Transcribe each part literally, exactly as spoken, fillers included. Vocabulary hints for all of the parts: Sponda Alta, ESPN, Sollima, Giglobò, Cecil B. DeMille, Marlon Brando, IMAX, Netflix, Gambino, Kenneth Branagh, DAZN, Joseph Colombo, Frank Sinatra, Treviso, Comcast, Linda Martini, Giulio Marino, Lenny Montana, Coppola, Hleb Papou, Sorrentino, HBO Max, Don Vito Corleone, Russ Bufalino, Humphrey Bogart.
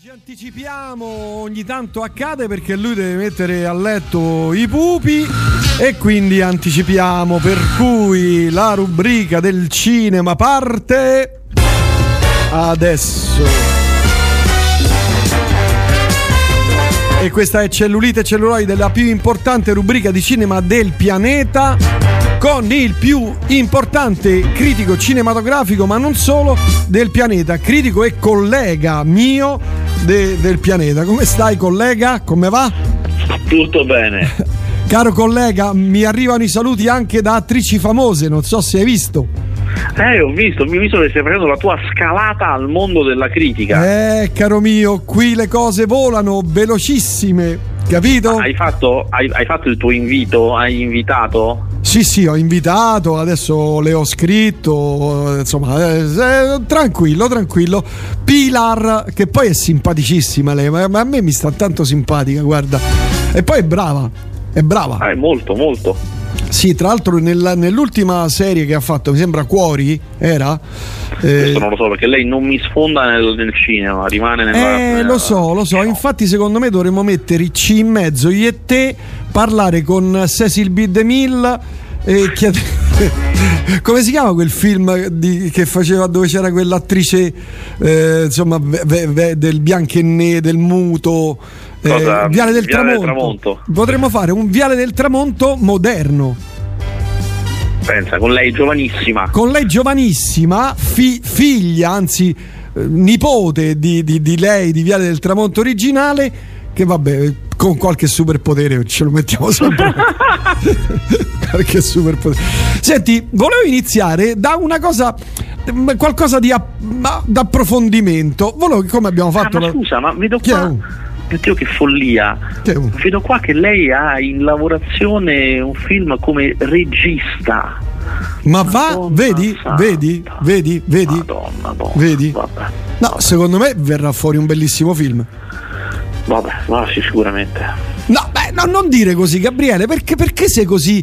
Oggi anticipiamo, ogni tanto accade perché lui deve mettere a letto i pupi e quindi anticipiamo, per cui la rubrica del cinema parte adesso. E questa è Cellulite e Celluloide, la più importante rubrica di cinema del pianeta, con il più importante critico cinematografico, ma non solo, del pianeta, critico e collega mio de, del pianeta. Come stai, collega? Come va? Tutto bene. Caro collega, mi arrivano i saluti anche da attrici famose, non so se hai visto. Eh, ho visto, mi ho visto che stai facendo la tua scalata al mondo della critica. Eh, caro mio, qui le cose volano velocissime, capito? Hai fatto, hai, hai fatto il tuo invito? Hai invitato? Sì, sì, ho invitato, adesso le ho scritto, insomma, eh, eh, tranquillo, tranquillo. Pilar, che poi è simpaticissima lei, ma, ma a me mi sta tanto simpatica, guarda. E poi è brava, è brava. Ah, è molto, molto. Sì, tra l'altro nella, nell'ultima serie che ha fatto, mi sembra Cuori, era? Eh, Questo non lo so, perché lei non mi sfonda nel, nel cinema, rimane nella... Eh, nella... lo so, lo so, eh, infatti no. Secondo me dovremmo metterci in mezzo io e te, parlare con Cecil B. DeMille e chied... Come si chiama quel film di, che faceva, dove c'era quell'attrice eh, insomma ve, ve, del bianco e nero, del muto, eh, Viale, del, Viale tramonto. del tramonto. Potremmo fare un Viale del Tramonto moderno. Pensa, con lei giovanissima. Con lei giovanissima, fi, figlia, anzi eh, nipote di, di, di lei, di Viale del Tramonto originale, che vabbè, con qualche superpotere ce lo mettiamo sempre. Qualche superpotere. Senti, volevo iniziare da una cosa, qualcosa di app- d'approfondimento. Volevo, come abbiamo fatto. Ah, ma la... scusa, ma vedo qua. Un... Dio, che follia! Un... Vedo qua che lei ha in lavorazione un film come regista. Ma Madonna, va, vedi, santa. vedi, vedi, vedi, Madonna, Madonna, vedi. Vabbè, no, vabbè. Secondo me verrà fuori un bellissimo film. Vabbè, no, sì, sicuramente. No, beh, no, non dire così, Gabriele, perché, perché sei così?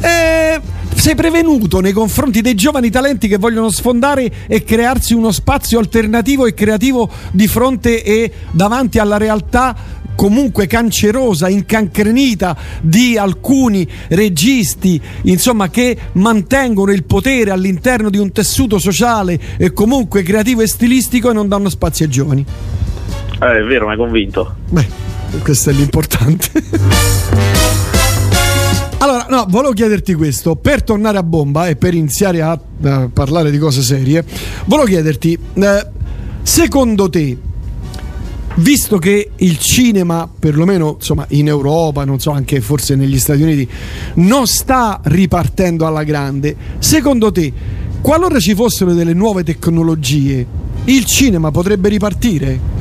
Eh, sei prevenuto nei confronti dei giovani talenti che vogliono sfondare e crearsi uno spazio alternativo e creativo di fronte e davanti alla realtà comunque cancerosa, incancrenita di alcuni registi, insomma, che mantengono il potere all'interno di un tessuto sociale e comunque creativo e stilistico e non danno spazio ai giovani. Eh, è vero, mi hai convinto. Beh, questo è l'importante. Allora, no, volevo chiederti questo, per tornare a bomba e per iniziare a, a parlare di cose serie, volevo chiederti, eh, secondo te, visto che il cinema, perlomeno insomma in Europa, non so, anche forse negli Stati Uniti, non sta ripartendo alla grande, secondo te, qualora ci fossero delle nuove tecnologie, il cinema potrebbe ripartire?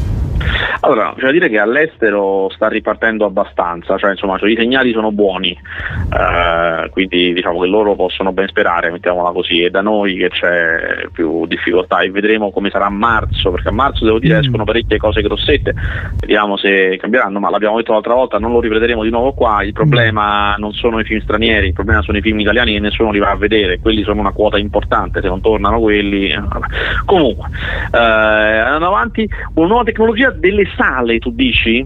Allora, c'è da dire che all'estero sta ripartendo abbastanza, cioè insomma cioè, i segnali sono buoni, eh, quindi diciamo che loro possono ben sperare, mettiamola così, è da noi che c'è più difficoltà e vedremo come sarà a marzo, perché a marzo devo dire escono parecchie cose grossette, vediamo se cambieranno, ma l'abbiamo detto l'altra volta, non lo rivedremo di nuovo qua, il problema non sono i film stranieri, il problema sono i film italiani che nessuno li va a vedere, quelli sono una quota importante, se non tornano quelli... Eh, vabbè. Comunque, eh, andando avanti, una nuova tecnologia delle sale, tu dici?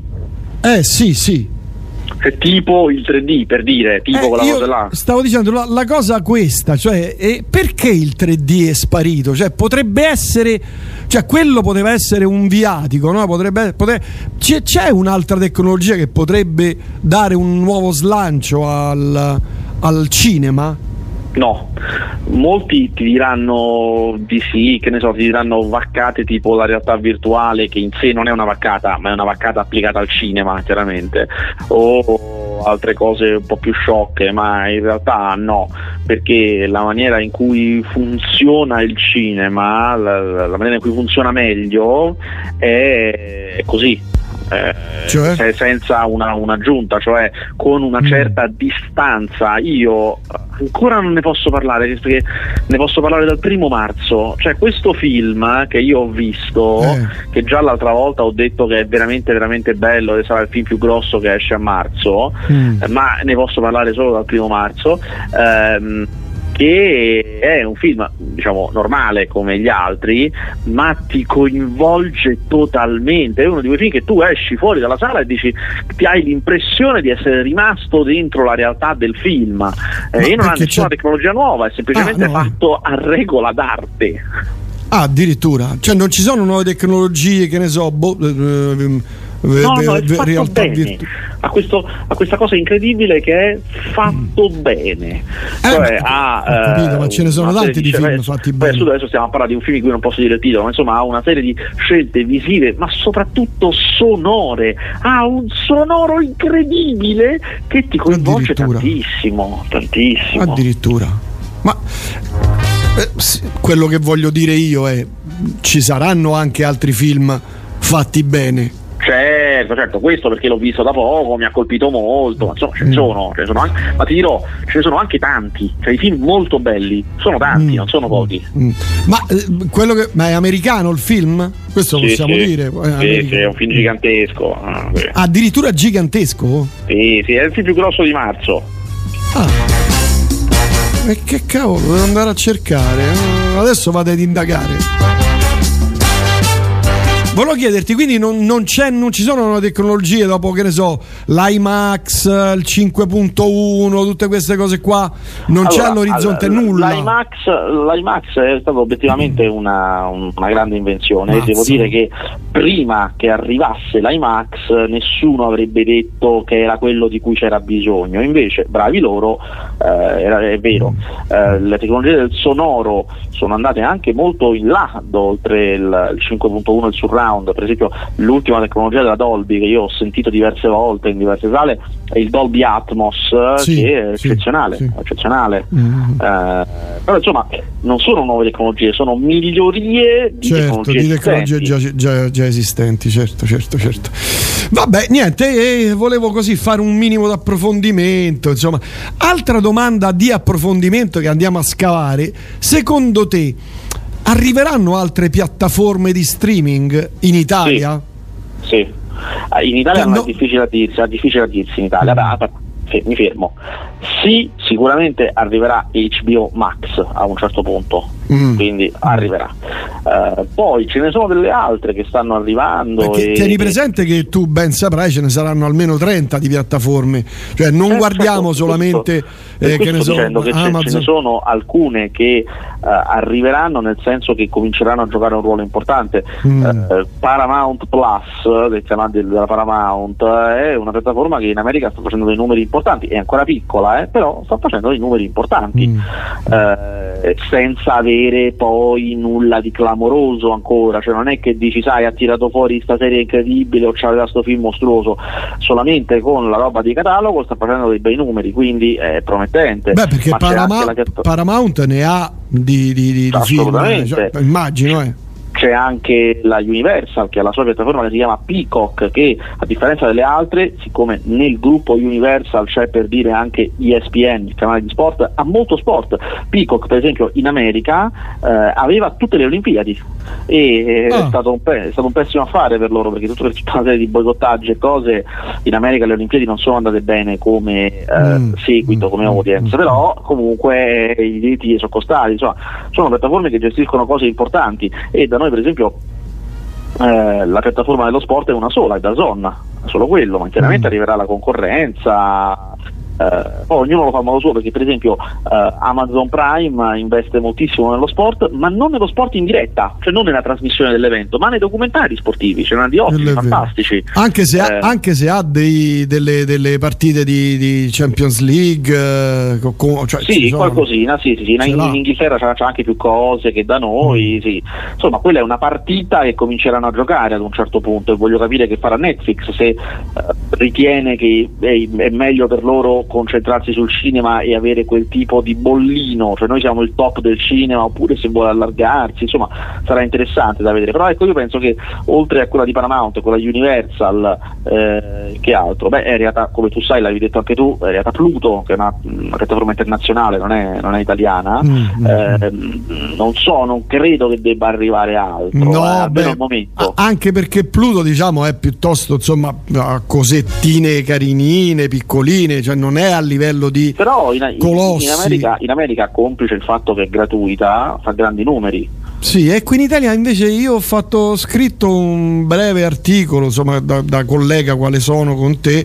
Eh sì, sì. Che tipo il tre D, per dire, tipo eh, quella cosa là. Stavo dicendo la, la cosa questa, cioè eh, perché il tre D è sparito? Cioè potrebbe essere, cioè quello poteva essere un viatico, no? Potrebbe, potrebbe c'è, c'è un'altra tecnologia che potrebbe dare un nuovo slancio al, al cinema? No, molti ti diranno di sì, che ne so, ti diranno vaccate tipo la realtà virtuale, che in sé non è una vaccata, ma è una vaccata applicata al cinema, chiaramente, o altre cose un po' più sciocche, ma in realtà no, perché la maniera in cui funziona il cinema, la, la maniera in cui funziona meglio è così. Eh, cioè? Senza una, un'aggiunta, cioè con una certa mm. distanza. Io ancora non ne posso parlare, perché ne posso parlare dal primo marzo. Cioè questo film che io ho visto, eh. che già l'altra volta ho detto che è veramente veramente bello, che sarà il film più grosso che esce a marzo, mm. eh, ma ne posso parlare solo dal primo marzo. Ehm, che è un film, diciamo, normale come gli altri, ma ti coinvolge totalmente. È uno di quei film che tu esci fuori dalla sala e dici, ti hai l'impressione di essere rimasto dentro la realtà del film, eh, e non ha nessuna tecnologia nuova, è semplicemente ah, no. fatto a regola d'arte. Ah, addirittura, cioè non ci sono nuove tecnologie, che ne so, boh, eh, No, no, è fatto bene, a, questo, a questa cosa incredibile che è fatto mm. bene, cioè, eh, ha, ho capito, eh, ma ce ne sono tanti di film fatti bene. Beh, adesso stiamo parlando di un film di cui non posso dire il titolo, ma insomma ha una serie di scelte visive, ma soprattutto sonore, ha un sonoro incredibile che ti coinvolge tantissimo, tantissimo. Addirittura. Ma eh, quello che voglio dire io è, ci saranno anche altri film fatti bene. Certo, certo, questo perché l'ho visto da poco, mi ha colpito molto, insomma ce ne sono, ce ne sono anche, ma ti dirò, ce ne sono anche tanti, cioè i film molto belli, sono tanti, mm. non sono pochi. Mm. Ma eh, quello che, ma è americano il film? Questo sì, possiamo sì. dire? È, sì, sì, è un film gigantesco. Ah, sì. Addirittura gigantesco? Sì, sì, è il film più grosso di marzo. Ah. E che cavolo, devo andare a cercare, adesso vado ad indagare. Volevo chiederti, quindi non, non, c'è, non ci sono tecnologie dopo, che ne so, l'IMAX, il cinque punto uno, tutte queste cose qua, non allora, c'è all'orizzonte all- nulla. L'IMAX, L'IMAX è stata obiettivamente mm. una, una grande invenzione. Mazza. Devo dire che prima che arrivasse l'IMAX nessuno avrebbe detto che era quello di cui c'era bisogno, invece bravi loro, eh, era, è vero, eh, le tecnologie del sonoro sono andate anche molto in là oltre il, il cinque punto uno, il surround. Per esempio l'ultima tecnologia della Dolby che io ho sentito diverse volte in diverse sale è il Dolby Atmos, sì, che è eccezionale, sì, sì. eccezionale. Mm-hmm. Eh, però insomma non sono nuove tecnologie, sono migliorie di certo, tecnologie, di tecnologie già, già, già esistenti, certo, certo, certo. Vabbè, niente, eh, volevo così fare un minimo d'approfondimento, insomma. Altra domanda di approfondimento che andiamo a scavare: secondo te arriveranno altre piattaforme di streaming in Italia? Sì, sì. In Italia non è difficile a dirsi, è difficile a dirsi in Italia. Beh, mi fermo. Sì, sicuramente arriverà H B O Max a un certo punto, mm. quindi arriverà. Uh, poi ce ne sono delle altre che stanno arrivando. Perché, e... tieni presente che tu ben saprai ce ne saranno almeno trenta di piattaforme, cioè non eh, guardiamo certo, solamente questo, eh, che ne so, dicendo che Amazon. Ce, ce ne sono alcune che uh, arriveranno, nel senso che cominceranno a giocare un ruolo importante. Mm. Uh, Paramount Plus, del canale della Paramount, è una piattaforma che in America sta facendo dei numeri importanti, è ancora piccola, eh, però sta facendo dei numeri importanti, mm. eh, senza avere poi nulla di clamoroso ancora, cioè non è che dici sai ha tirato fuori sta serie incredibile o c'aveva sto film mostruoso, solamente con la roba di catalogo sta facendo dei bei numeri, quindi è promettente. Beh, perché Parama- la... Paramount ne ha di, di, di, di film, cioè, immagino eh c'è anche la Universal che ha la sua piattaforma che si chiama Peacock, che a differenza delle altre, siccome nel gruppo Universal c'è per dire anche E S P N, il canale di sport, ha molto sport. Peacock per esempio in America eh, aveva tutte le Olimpiadi e ah. è, stato un pe- è stato un pessimo affare per loro, perché tutto, per tutta una serie di boicottaggi e cose in America le Olimpiadi non sono andate bene come eh, mm. seguito, come audience, mm. però comunque i diritti sono costati, insomma sono piattaforme che gestiscono cose importanti. E da noi per esempio eh, la piattaforma dello sport è una sola, è D A Z N, è solo quello, ma chiaramente mm. arriverà la concorrenza, eh, poi ognuno lo fa a modo suo, perché per esempio eh, Amazon Prime investe moltissimo nello sport, ma non nello sport in diretta, cioè non nella trasmissione dell'evento, ma nei documentari sportivi, ce ne hanno di ottimi, fantastici, anche se, eh, ha, anche se ha dei, delle, delle partite di, di Champions League, eh, co- cioè, sì, qualcosina, sì, sì, sì. In, in Inghilterra c'è, c'è anche più cose che da noi, mm. sì. Insomma quella è una partita che cominceranno a giocare ad un certo punto, e voglio capire che farà Netflix, se eh, ritiene che è, è meglio per loro concentrarsi sul cinema e avere quel tipo di bollino, cioè noi siamo il top del cinema, oppure se vuole allargarsi, insomma sarà interessante da vedere. Però ecco, io penso che oltre a quella di Paramount, quella Universal, eh, che altro? Beh, è in realtà, come tu sai, l'hai detto anche tu, è in realtà Pluto, che è una, una piattaforma internazionale, non è, non è italiana, mm-hmm. eh, non so, non credo che debba arrivare altro, no, eh, almeno al momento. Anche perché Pluto, diciamo, è piuttosto, insomma, cosettine carinine, piccoline, cioè non non è a livello di però in, in, colossi. In America, in America complice il fatto che è gratuita, fa grandi numeri. Sì, e qui in Italia invece io ho fatto ho scritto un breve articolo, insomma, da, da collega quale sono con te,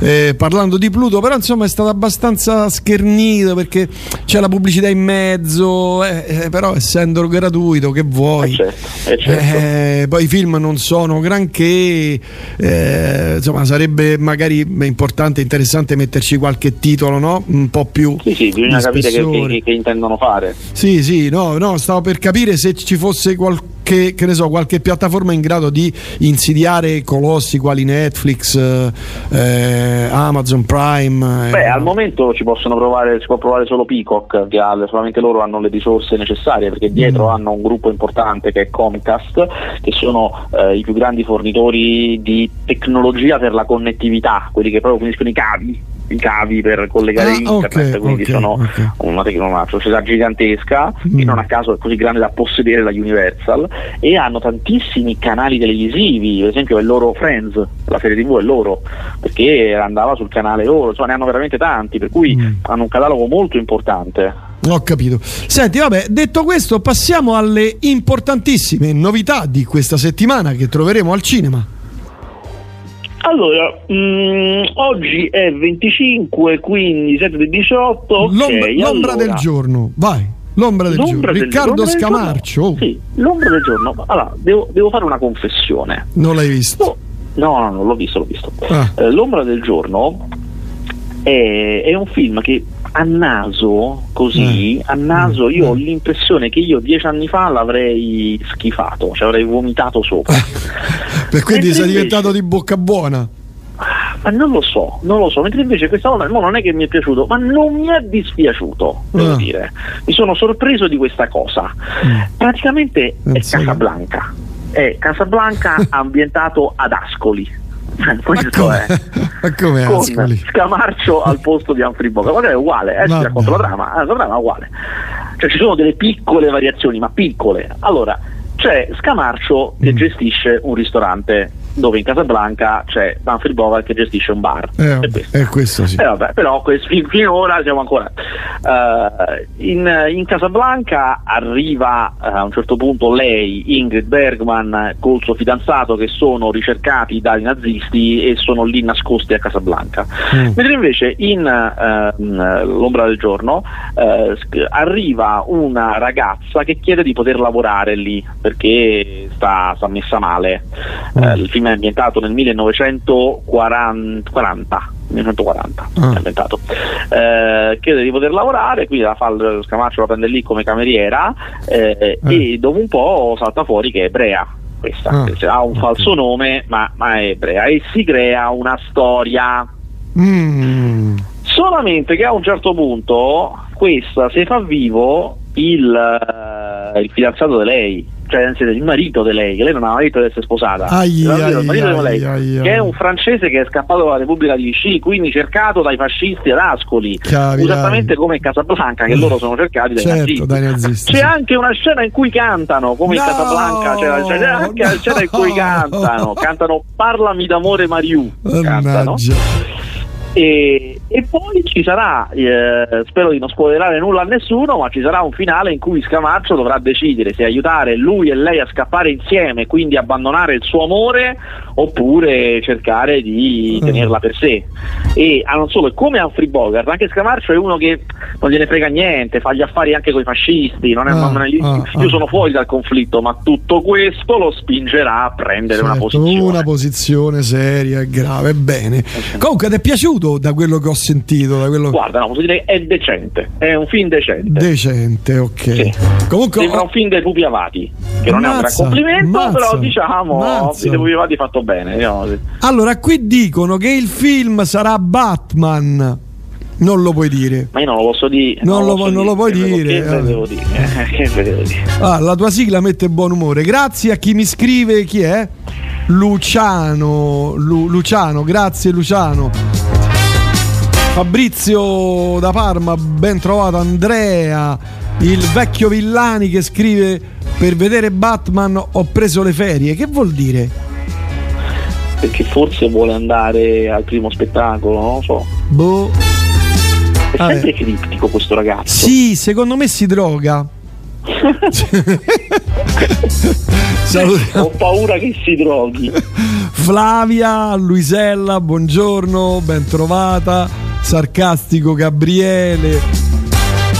eh, parlando di Pluto, però insomma è stata abbastanza schernita perché c'è la pubblicità in mezzo, eh, eh, però essendo gratuito che vuoi, eh certo, eh certo. Eh, poi i film non sono granché, eh, insomma sarebbe magari importante, interessante metterci qualche titolo, no? Un po' più sì sì, bisogna capire che, che, che intendono fare. Sì sì, no, no, stavo per capire se ci fosse qualche, che ne so, qualche piattaforma in grado di insidiare colossi quali Netflix, eh, Amazon Prime. Beh, eh, al momento ci possono provare, si può provare solo Peacock, che ha, solamente loro hanno le risorse necessarie perché dietro mm. hanno un gruppo importante che è Comcast, che sono eh, i più grandi fornitori di tecnologia per la connettività, quelli che proprio finiscono i cavi, i cavi per collegare ah, internet, okay, quindi okay, sono okay. Una, una società gigantesca mm. che non a caso è così grande da possedere la Universal, e hanno tantissimi canali televisivi, per esempio il loro Friends, la serie tv è loro, perché andava sul canale loro, insomma ne hanno veramente tanti, per cui mm. hanno un catalogo molto importante. Ho capito. Senti, vabbè, detto questo passiamo alle importantissime novità di questa settimana che troveremo al cinema. Allora, mh, oggi è venticinque, quindi sette del diciotto. Okay, L'ombra, allora. l'ombra del giorno, vai. L'ombra del l'ombra giorno, del, Riccardo l'ombra Scamarcio. Del giorno. Sì, l'ombra del giorno. Allora, devo, devo fare una confessione. Non l'hai visto? No, no, no, l'ho visto, l'ho visto. Ah. Eh, l'ombra del giorno è, è un film che a naso, così, eh. a naso, io eh. ho l'impressione che io dieci anni fa l'avrei schifato, cioè avrei vomitato sopra. Per quindi mentre sei invece... diventato di bocca buona. Ma non lo so, non lo so, mentre invece questa volta no, non è che mi è piaciuto, ma non mi è dispiaciuto, devo ah. dire. Mi sono sorpreso di questa cosa. Mm. Praticamente non è so. Casablanca. È Casablanca ambientato ad Ascoli. Questo ma è ma come con Ascoli? Scamarcio al posto di Anfriboga, guarda, è uguale, eh, si racconta la trama, la trama è uguale, cioè ci sono delle piccole variazioni, ma piccole. Allora c'è Scamarcio che mm. gestisce un ristorante, dove in Casablanca c'è Anfriboga che gestisce un bar, eh, è questo, è questo sì. eh, vabbè, però questo, finora siamo ancora uh, in, in Casablanca arriva uh, a un certo punto lei, Ingrid Bergman, col suo fidanzato, che sono ricercati dai nazisti e sono lì nascosti a Casablanca. mm. Mentre invece in, uh, in L'ombra del giorno uh, arriva una ragazza che chiede di poter lavorare lì perché sta, sta messa male. mm. uh, il film è ambientato nel millenovecentoquaranta ah. è ambientato, eh, chiede di poter lavorare, quindi la fa il Scamaccio, la prende lì come cameriera, eh, eh. e dopo un po' salta fuori che è ebrea questa, ah. cioè, ha un falso nome ma, ma è ebrea, e si crea una storia. mm. Solamente che a un certo punto questa si fa vivo il, il fidanzato di lei, cioè il marito di lei, che lei non aveva detto di essere sposata, ai, ai, il marito di lei, ai, ai. che è un francese che è scappato dalla Repubblica di Vichy, quindi cercato dai fascisti ad Ascoli, Chiavi, esattamente ai. come in Casablanca, che loro sono cercati dai, certo, nazisti. dai nazisti. C'è sì. anche una scena in cui cantano, come no, in Casablanca, c'è, c'è anche no. una scena in cui cantano, cantano Parlami d'amore Mariù, cantano. E, e poi ci sarà, eh, spero di non spoilerare nulla a nessuno, ma ci sarà un finale in cui Scamaccio dovrà decidere se aiutare lui e lei a scappare insieme, quindi abbandonare il suo amore, oppure cercare di mm. tenerla per sé. E ah, non solo, come Humphrey Bogart, anche Scamaccio è uno che non gliene frega niente, fa gli affari anche coi fascisti, non è, ah, non è, ah, io ah. sono fuori dal conflitto, ma tutto questo lo spingerà a prendere, certo, una posizione una posizione seria e grave. Bene, comunque ti è piaciuto? Da quello che ho sentito, da quello... guarda, no, posso dire è decente, è un film decente, decente, ok. Sì. Comunque sembra ho... un film dei Pupi Avati, che non mazza, è un gran complimento, mazza, però diciamo dei Pupi Avati fatto bene. Diciamo, sì. Allora, qui dicono che il film sarà Batman. Non lo puoi dire. Ma io non lo posso dire. Non, non lo, lo, non dire, lo puoi dire. Che devo dire? Che devo dire? Ah, la tua sigla mette buon umore. Grazie a chi mi scrive, chi è? Luciano, Lu- Luciano, grazie Luciano. Fabrizio da Parma, ben trovato. Andrea, il vecchio Villani, che scrive: per vedere Batman ho preso le ferie. Che vuol dire? Perché forse vuole andare al primo spettacolo, non lo so. Boh. È ah sempre beh. criptico questo ragazzo. Sì, secondo me si droga. Ho paura che si droghi. Flavia, Luisella, buongiorno, bentrovata. Sarcastico Gabriele.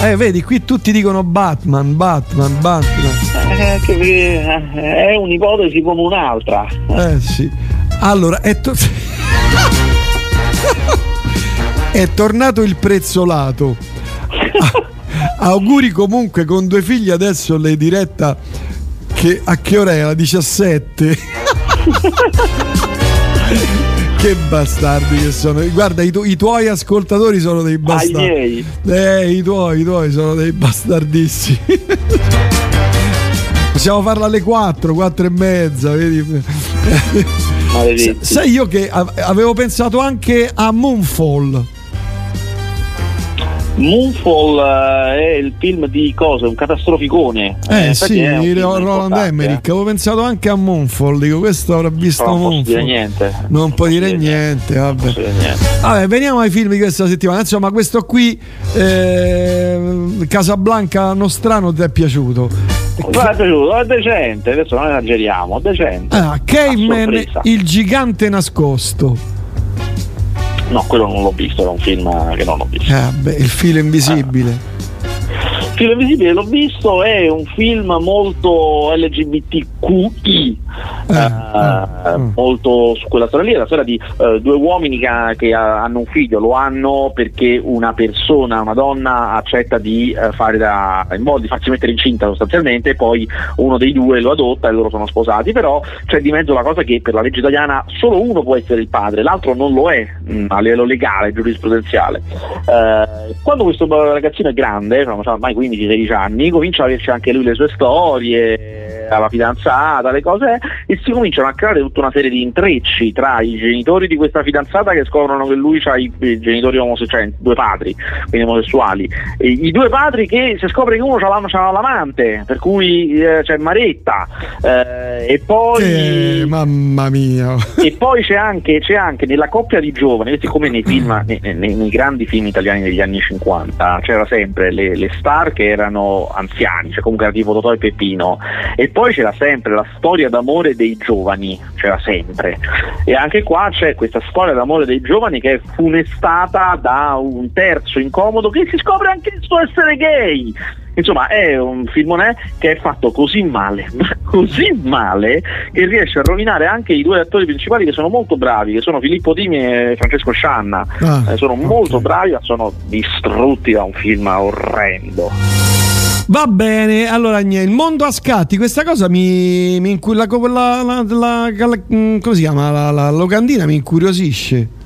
Eh, vedi, qui tutti dicono Batman, Batman, Batman. Eh, che, è un'ipotesi come un'altra. Eh sì. Allora, è, to- è tornato il prezzolato. Auguri comunque, con due figli adesso le diretta che a che ora è? Alla diciassette. Che bastardi che sono. Guarda, i, tu- i tuoi ascoltatori sono dei bastardi. Eh, i tuoi, i tuoi sono dei bastardissimi. Possiamo farla alle quattro, quattro e mezza, vedi? S- sai io che avevo pensato anche a Moonfall. Moonfall uh, è il film di cosa? Un catastroficone. Eh, eh sì, di Roland Emmerich. Eh. Avevo pensato anche a Moonfall. Dico, questo avrà visto non Moonfall. Dire niente. Non, non può dire, dire niente. niente vabbè. Non dire niente. Vabbè, veniamo ai film di questa settimana. Insomma, questo qui, eh, Casablanca Nostrano, ti è piaciuto? Guarda, è piaciuto, è decente. Adesso non esageriamo, è decente. Ah, Caveman, il gigante nascosto. No, quello non l'ho visto, era un film che non ho visto. Ah, beh, il filo invisibile. Ah. Il filo invisibile l'ho visto, è un film molto L G B T Q I, ah, eh, ah, molto su quella storia lì, è la storia di eh, due uomini che, che hanno un figlio, lo hanno perché una persona, una donna accetta di eh, fare da in modo di farsi mettere incinta sostanzialmente, e poi uno dei due lo adotta e loro sono sposati, però c'è di mezzo la cosa che per la legge italiana solo uno può essere il padre, l'altro non lo è a livello legale, giurisprudenziale. Eh, quando questo ragazzino è grande, non so, ormai quindici sedici anni, comincia a averci anche lui le sue storie, la fidanzata, le cose, e si cominciano a creare tutta una serie di intrecci tra i genitori di questa fidanzata, che scoprono che lui ha i genitori omosessuali, due padri, quindi omosessuali, e i due padri che si scopre che uno c'ha l'amante, per cui eh, c'è Maretta, eh, e poi eh, mamma mia, e poi c'è anche, c'è anche nella coppia di giovani, questi come nei film, nei, nei, nei grandi film italiani degli anni cinquanta, c'era sempre le, le star che erano anziani, cioè comunque era tipo Totò e Peppino, e poi c'era sempre la storia d'amore dei giovani, c'era sempre, e anche qua c'è questa storia d'amore dei giovani che è funestata da un terzo incomodo che si scopre anche su essere gay. Insomma, è un filmone che è fatto così male, così male, che riesce a rovinare anche i due attori principali, che sono molto bravi, che sono Filippo Timi e Francesco Scianna. Ah, eh, sono okay. molto bravi, ma sono distrutti da un film orrendo. Va bene, allora il mondo a scatti, questa cosa mi, mi la, la, la, la, la, come si chiama? La, la locandina mi incuriosisce.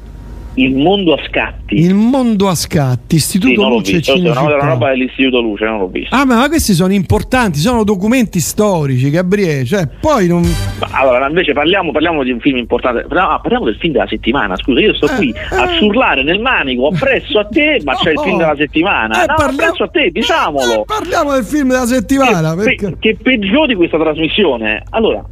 Il mondo a scatti. Il mondo a scatti, Istituto sì, Luce visto, Cinecittà. No, è una roba dell'Istituto Luce, non l'ho visto. Ah, ma questi sono importanti, sono documenti storici, Gabriele, cioè poi non. Ma allora, invece parliamo, parliamo di un film importante. Ah, parliamo del film della settimana. Scusa, io sto eh, qui eh. a ciurlare nel manico appresso a te, ma oh, c'è il film della settimana. Eh, no, parliamo... appresso a te, diciamolo. Eh, parliamo del film della settimana. Che, perché... pe- che peggiori questa trasmissione. Allora.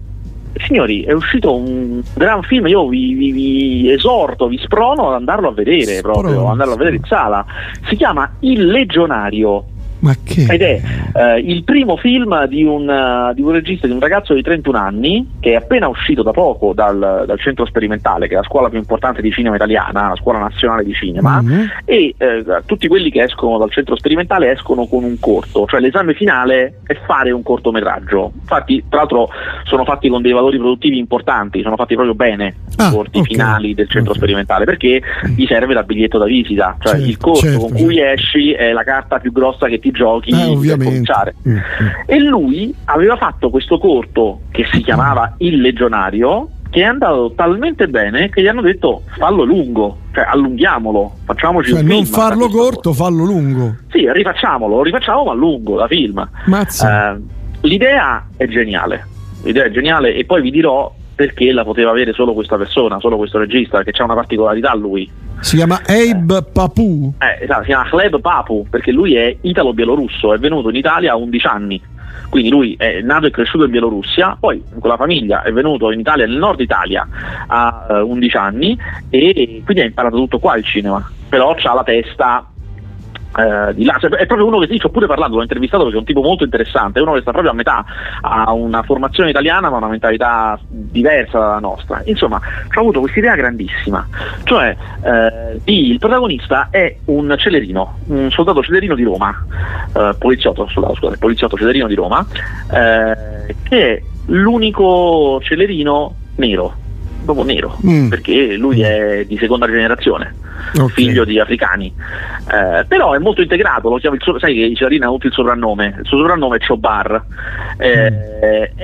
Signori, è uscito un gran film, io vi, vi, vi esorto, vi sprono ad andarlo a vedere, proprio, andarlo a vedere in sala. Si chiama Il Legionario. Ma che? Ed è eh, il primo film di un, uh, di un regista, di un ragazzo di trentuno anni, che è appena uscito da poco dal, dal centro sperimentale, che è la scuola più importante di cinema italiana, la scuola nazionale di cinema, mm-hmm. e eh, tutti quelli che escono dal centro sperimentale escono con un corto, cioè l'esame finale è fare un cortometraggio. Infatti, tra l'altro, sono fatti con dei valori produttivi importanti, sono fatti proprio bene ah, i corti okay. finali del centro okay. sperimentale, perché gli serve da biglietto da visita, cioè certo, il corto certo, con certo. cui esci è la carta più grossa che ti giochi eh, per cominciare. Mm-hmm. E lui aveva fatto questo corto che si chiamava Il Legionario, che è andato talmente bene che gli hanno detto fallo lungo, cioè allunghiamolo, facciamoci cioè, un film. Non farlo corto, corto, fallo lungo. Sì, rifacciamolo, rifacciamo ma lungo da film. Eh, l'idea è geniale, l'idea è geniale, e poi vi dirò perché la poteva avere solo questa persona, solo questo regista, perché c'è una particolarità a lui. Si chiama Hleb Papou. Eh, esatto, si chiama Hleb Papou, perché lui è italo-bielorusso, è venuto in Italia a undici anni. Quindi lui è nato e cresciuto in Bielorussia, poi con la famiglia è venuto in Italia, nel nord Italia, a undici anni, e quindi ha imparato tutto qua il cinema. Però c'ha la testa Eh, di là, cioè, è proprio uno che, ci ho pure parlato, l'ho intervistato perché è un tipo molto interessante, è uno che sta proprio a metà, ha una formazione italiana ma una mentalità diversa dalla nostra. Insomma, ho avuto questa idea grandissima, cioè eh, il protagonista è un celerino, un soldato celerino di Roma, eh, poliziotto, soldato, scusate, poliziotto celerino di Roma, eh, che è l'unico celerino nero, proprio nero, mm. perché lui è di seconda generazione, okay. figlio di africani, eh, però è molto integrato, lo chiamo il so- sai che i celerino hanno tutto il soprannome, il suo soprannome è Chobar, eh, mm.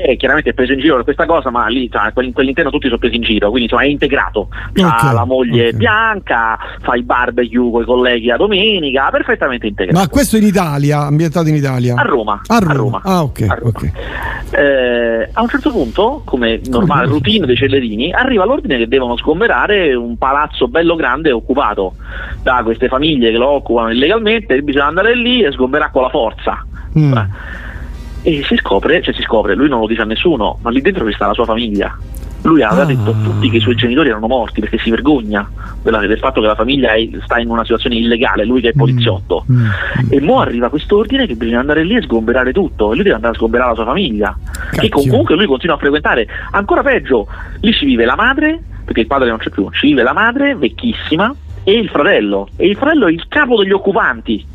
è chiaramente preso in giro per questa cosa, ma lì cioè, quell'interno tutti sono presi in giro, quindi insomma è integrato, okay. ha la moglie okay. bianca, fa il barbecue con i colleghi a domenica, perfettamente integrato. Ma questo in Italia, ambientato in Italia? A Roma, a Roma, a Roma. Ah, ok, a, Roma. Okay. Eh, a un certo punto, come normale okay. routine dei celerini, arriva l'ordine che devono sgomberare un palazzo bello grande occupato da queste famiglie che lo occupano illegalmente, e bisogna andare lì e sgomberare con la forza. Mm. E si scopre, cioè si scopre, lui non lo dice a nessuno, ma lì dentro ci sta la sua famiglia. Lui aveva ah. detto a tutti che i suoi genitori erano morti perché si vergogna del fatto che la famiglia è, sta in una situazione illegale, lui che è poliziotto. Mm. E mo arriva quest'ordine che bisogna andare lì e sgomberare tutto, e lui deve andare a sgomberare la sua famiglia. Cacchio. Che comunque lui continua a frequentare. Ancora peggio, lì ci vive la madre, perché il padre non c'è più, ci vive la madre vecchissima e il fratello, e il fratello è il capo degli occupanti.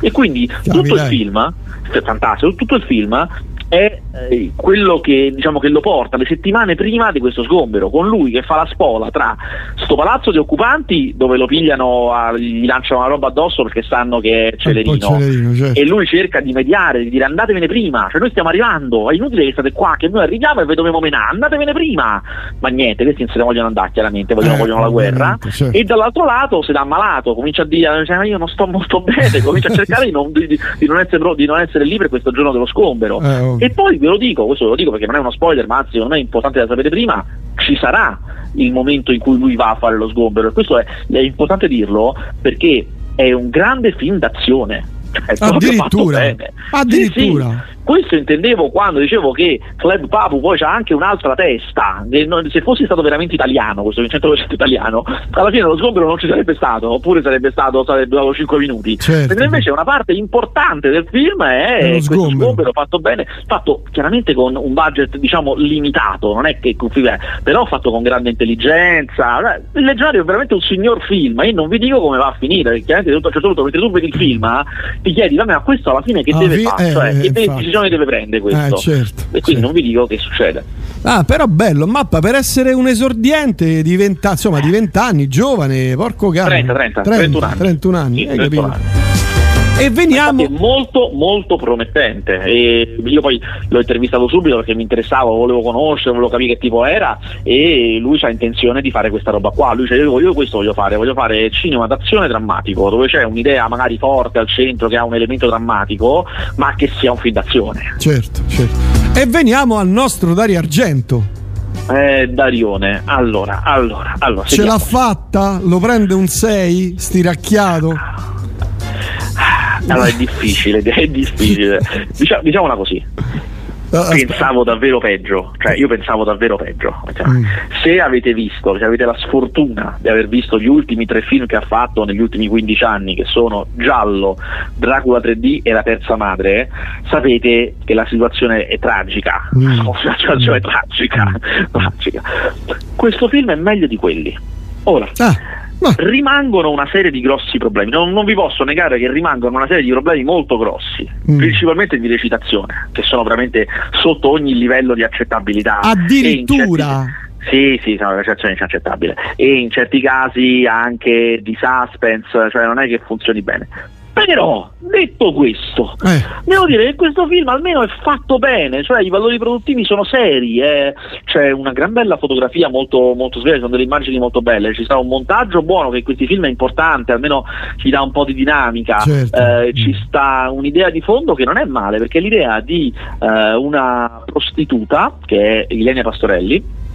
E quindi Chiami tutto lei. il film, fantastico, tutto il film è eh, quello che diciamo che lo porta le settimane prima di questo sgombero, con lui che fa la spola tra sto palazzo di occupanti dove lo pigliano, a, gli lanciano una roba addosso perché sanno che è celerino, celerino certo. e lui cerca di mediare, di dire andatevene prima, cioè noi stiamo arrivando, è inutile che state qua che noi arriviamo e vi dovevo menare, andatevene prima, ma niente, questi non se ne vogliono andare, chiaramente vogliono, eh, vogliono la guerra, certo. e dall'altro lato se l'ha ammalato, comincia a dire cioè, io non sto molto bene, comincia a cercare di, non, di, di, non essere, di non essere lì per questo giorno dello sgombero. eh, oh. E poi ve lo dico, questo ve lo dico perché non è uno spoiler, ma anzi non è importante da sapere prima, ci sarà il momento in cui lui va a fare lo sgombero, e questo è, è importante dirlo perché è un grande film d'azione. È addirittura, addirittura. Sì, sì. Questo intendevo quando dicevo che Hleb Papou poi c'ha anche un'altra testa. Se fosse stato veramente italiano, questo cento per cento italiano, alla fine lo sgombero non ci sarebbe stato, oppure sarebbe stato sarebbe durato cinque minuti. Certo. Perché invece una parte importante del film è questo sgombero. sgombero fatto bene, fatto chiaramente con un budget diciamo limitato, non è che però fatto con grande intelligenza. Il Legionario è veramente un signor film, io non vi dico come va a finire, perché chiaramente tutto a un certo punto mentre tu vedi il film ti chiedi ma a questo alla fine che ah, deve vi... fare, cioè eh, che deve, decisione deve prendere questo, eh, certo, e quindi certo. non vi dico che succede. Ah, però bello, mappa per essere un esordiente di venti, insomma, eh. di vent'anni, giovane, porco caro. trenta, trenta, trentuno anni, trentuno anni, sì, hai trentuno capito? Anni. E veniamo. È molto molto promettente, e io poi l'ho intervistato subito perché mi interessava, volevo conoscere, volevo capire che tipo era, e lui c'ha intenzione di fare questa roba qua, lui dice io, io questo voglio fare, voglio fare cinema d'azione drammatico, dove c'è un'idea magari forte al centro che ha un elemento drammatico, ma che sia un film d'azione. Certo, certo. E veniamo al nostro Dario Argento. Eh, Darione, allora, allora, allora. Ce sentiamo. L'ha fatta? Lo prende un sei stiracchiato? Allora è difficile, è difficile. Diciamo, diciamola così. Pensavo davvero peggio, cioè io pensavo davvero peggio. Se avete visto, se avete la sfortuna di aver visto gli ultimi tre film che ha fatto negli ultimi quindici anni, che sono Giallo, Dracula tre D e La terza madre, sapete che la situazione è tragica. La situazione è tragica, tragica. Questo film è meglio di quelli. Ora. Ah. Ma. Rimangono una serie di grossi problemi, non, non vi posso negare che rimangono una serie di problemi molto grossi, mm. principalmente di recitazione, che sono veramente sotto ogni livello di accettabilità. Addirittura certi... sì sì sono recitazioni inaccettabile, e in certi casi anche di suspense, cioè non è che funzioni bene. Però, detto questo, eh. devo dire che questo film almeno è fatto bene, cioè i valori produttivi sono seri, eh. c'è una gran bella fotografia molto molto sveglia, sono delle immagini molto belle, ci sta un montaggio buono che in questi film è importante, almeno ci dà un po' di dinamica, certo. eh, ci sta un'idea di fondo che non è male, perché l'idea di eh, una prostituta, che è Ilenia Pastorelli,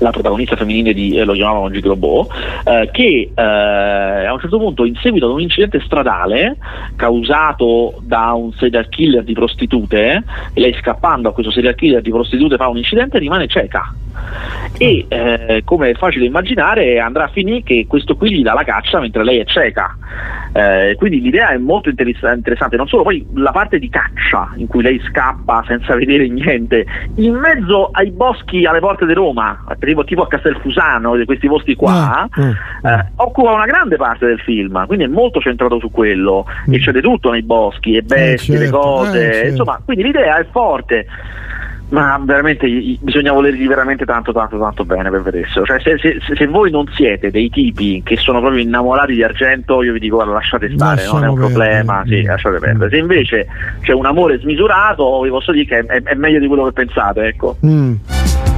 la protagonista femminile di eh, lo chiamavano Giglobò, eh, che eh, a un certo punto, in seguito ad un incidente stradale causato da un serial killer di prostitute, e lei scappando a questo serial killer di prostitute fa un incidente e rimane cieca. e eh, come è facile immaginare andrà a finire che questo qui gli dà la caccia mentre lei è cieca, eh, quindi l'idea è molto interessa- interessante, non solo poi la parte di caccia in cui lei scappa senza vedere niente in mezzo ai boschi alle porte di Roma, tipo a Castelfusano, di questi posti qua, mm. eh, occupa una grande parte del film, quindi è molto centrato su quello, mm. e c'è di tutto nei boschi, e bestie, eh, certo. le cose, eh, certo. insomma, quindi l'idea è forte. Ma veramente bisogna volergli veramente tanto tanto tanto bene per vederselo. Cioè, se, se, se voi non siete dei tipi che sono proprio innamorati di Argento, io vi dico guarda, lasciate stare, lasciamo, non è un perdere. problema, sì, lasciate perdere. Se invece c'è un amore smisurato, vi posso dire che è, è meglio di quello che pensate, ecco. Mm.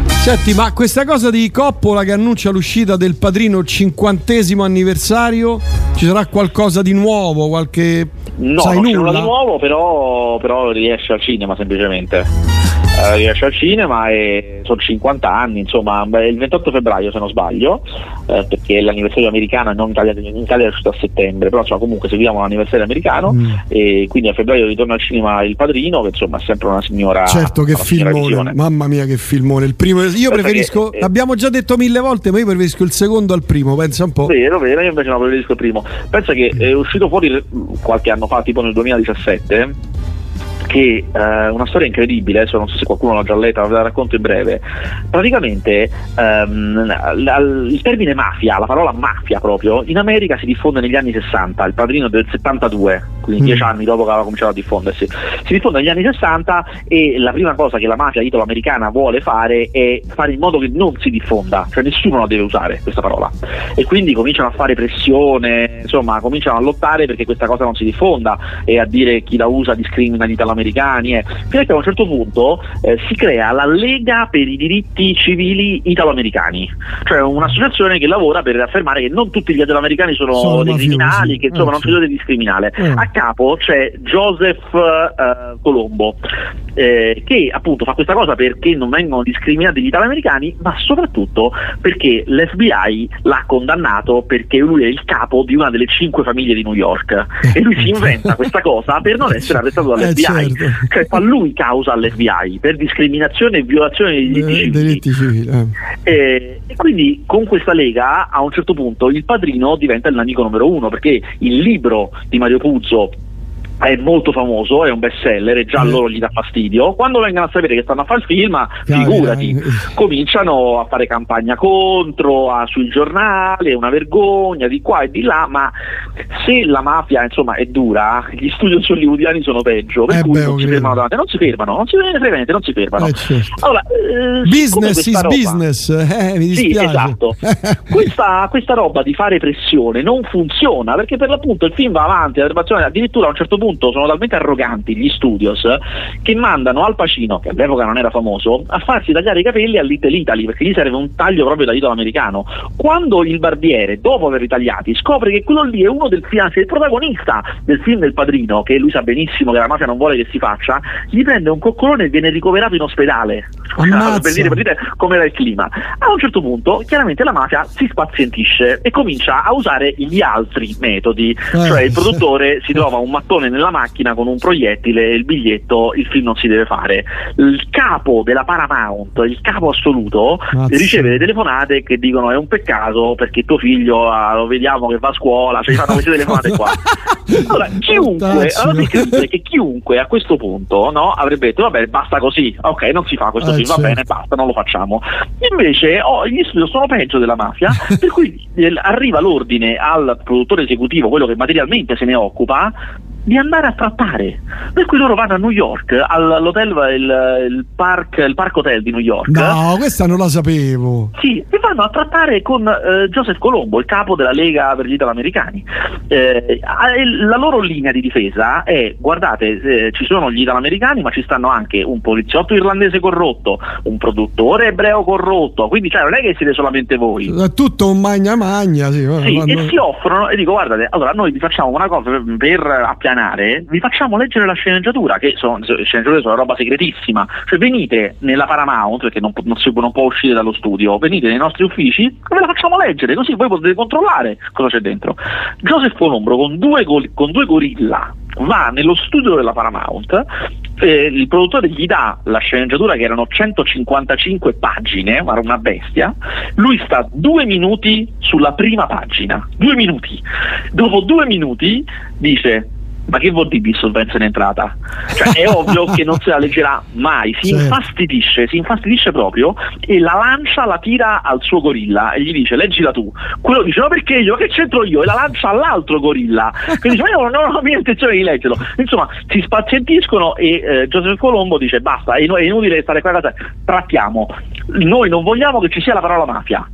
Senti, ma questa cosa di Coppola che annuncia l'uscita del Padrino al cinquantesimo anniversario, ci sarà qualcosa di nuovo, qualche... No, sai, non c'è nulla di nuovo, però, però riesce al cinema semplicemente. Eh, riesce al cinema e sono cinquanta anni, insomma, è il ventotto febbraio se non sbaglio, eh, perché è l'anniversario americano e non Italia, in Italia è uscito a settembre, però insomma comunque seguiamo l'anniversario americano, mm. e quindi a febbraio ritorna al cinema Il Padrino, che insomma è sempre una signora. Certo, che filmone, mamma mia che filmone, il primo. Io preferisco, che, eh, l'abbiamo già detto mille volte, ma io preferisco il secondo al primo, pensa un po'. Vero, vero, io invece no, preferisco il primo. Pensa che è uscito fuori qualche anno fa, tipo nel duemiladiciassette, che eh, una storia incredibile, adesso non so se qualcuno l'ha già letta, ve la racconto in breve. Praticamente ehm, la, il termine mafia, la parola mafia proprio, in America si diffonde negli anni sessanta, Il Padrino del settantadue, quindi mm. dieci anni dopo che aveva cominciato a diffondersi, si diffonde negli anni sessanta, e la prima cosa che la mafia italo-americana vuole fare è fare in modo che non si diffonda, cioè nessuno la deve usare questa parola, e quindi cominciano a fare pressione, insomma cominciano a lottare perché questa cosa non si diffonda, e a dire chi la usa discrimina gli italo-americani, eh. fino a che a un certo punto eh, si crea la Lega per i diritti civili italo-americani, cioè un'associazione che lavora per affermare che non tutti gli italo-americani sono, sono dei criminali, che insomma eh, non c'è niente di discriminare. eh. A capo c'è Joseph eh, Colombo, eh, che appunto fa questa cosa perché non vengono discriminati gli italo-americani, ma soprattutto perché l'F B I l'ha condannato perché lui è il capo di una delle cinque famiglie di New York, e lui si inventa questa cosa per non essere arrestato dall'F B I. Certo. Cioè fa lui causa all'F B I per discriminazione e violazione dei diritti eh, civili, diritti civili eh. e, e quindi con questa lega a un certo punto Il Padrino diventa il nemico numero uno, perché il libro di Mario Puzo è molto famoso, è un best seller, e già a loro gli dà fastidio. Quando vengono a sapere che stanno a fare il film, figurati, cominciano a fare campagna contro, a, sui giornali, è una vergogna di qua e di là. Ma se la mafia insomma è dura, gli studios hollywoodiani sono peggio, per eh cui beh, non si fermano davanti, non si fermano, non si fermano, non si fermano. Eh certo. Allora, eh, business is roba, business, eh, mi dispiace. Sì, esatto. questa, questa roba di fare pressione non funziona, perché per l'appunto il film va avanti, la preparazione, addirittura a un certo punto sono talmente arroganti gli studios che mandano Al Pacino, che all'epoca non era famoso, a farsi tagliare i capelli a Little Italy, perché gli serve un taglio proprio da idolo americano. Quando il barbiere, dopo averli tagliati, scopre che quello lì è uno del fianzato del protagonista del film del Padrino, che lui sa benissimo che la mafia non vuole che si faccia, gli prende un coccolone e viene ricoverato in ospedale. Ammazza. Per dire, per dire com'era il clima. A un certo punto chiaramente la mafia si spazientisce e comincia a usare gli altri metodi, eh, cioè il produttore si trova un mattone nella macchina con un proiettile e il biglietto "il film non si deve fare". Il capo della Paramount, il capo assoluto, Mazzia. riceve le telefonate che dicono "è un peccato perché tuo figlio ah, lo vediamo che va a scuola", cioè fanno queste telefonate qua. Allora chiunque, allora che chiunque a questo punto, no, avrebbe detto "vabbè, basta così, ok, non si fa questo eh, film, certo. va bene, basta, non lo facciamo". Invece oh, gli studi sono peggio della mafia, per cui eh, arriva l'ordine al produttore esecutivo, quello che materialmente se ne occupa, di andare a trattare, per cui loro vanno a New York, all'hotel, il, il park il park hotel di New York. No, questa non la sapevo. Sì, e vanno a trattare con eh, Joseph Colombo, il capo della Lega per gli italoamericani. Eh, la loro linea di difesa è: guardate, eh, ci sono gli italoamericani, ma ci stanno anche un poliziotto irlandese corrotto, un produttore ebreo corrotto, quindi cioè non è che siete solamente voi. È tutto un magna magna, sì. sì quando... E si offrono e dico: guardate, allora noi vi facciamo una cosa per, per appiattire, vi facciamo leggere la sceneggiatura, che sono sceneggiature sono roba segretissima, cioè venite nella Paramount, perché non, non, si, non può uscire dallo studio, venite nei nostri uffici e ve la facciamo leggere, così voi potete controllare cosa c'è dentro. Joseph Colombo con due, con due gorilla va nello studio della Paramount, eh, il produttore gli dà la sceneggiatura che erano centocinquantacinque pagine, era una bestia, lui sta due minuti sulla prima pagina, due minuti, dopo due minuti dice: ma che vuol dire dissolvenza in entrata? Cioè è ovvio che non se la leggerà mai, si infastidisce, si infastidisce proprio e la lancia, la tira al suo gorilla e gli dice: leggila tu. Quello dice: no, perché io? Che c'entro io? E la lancia all'altro gorilla. Quindi dice: ma io non ho la mia intenzione di leggerlo. Insomma, si spazientiscono e eh, Joseph Colombo dice: basta, è inutile stare qua a casa, trattiamo. Noi non vogliamo che ci sia la parola mafia.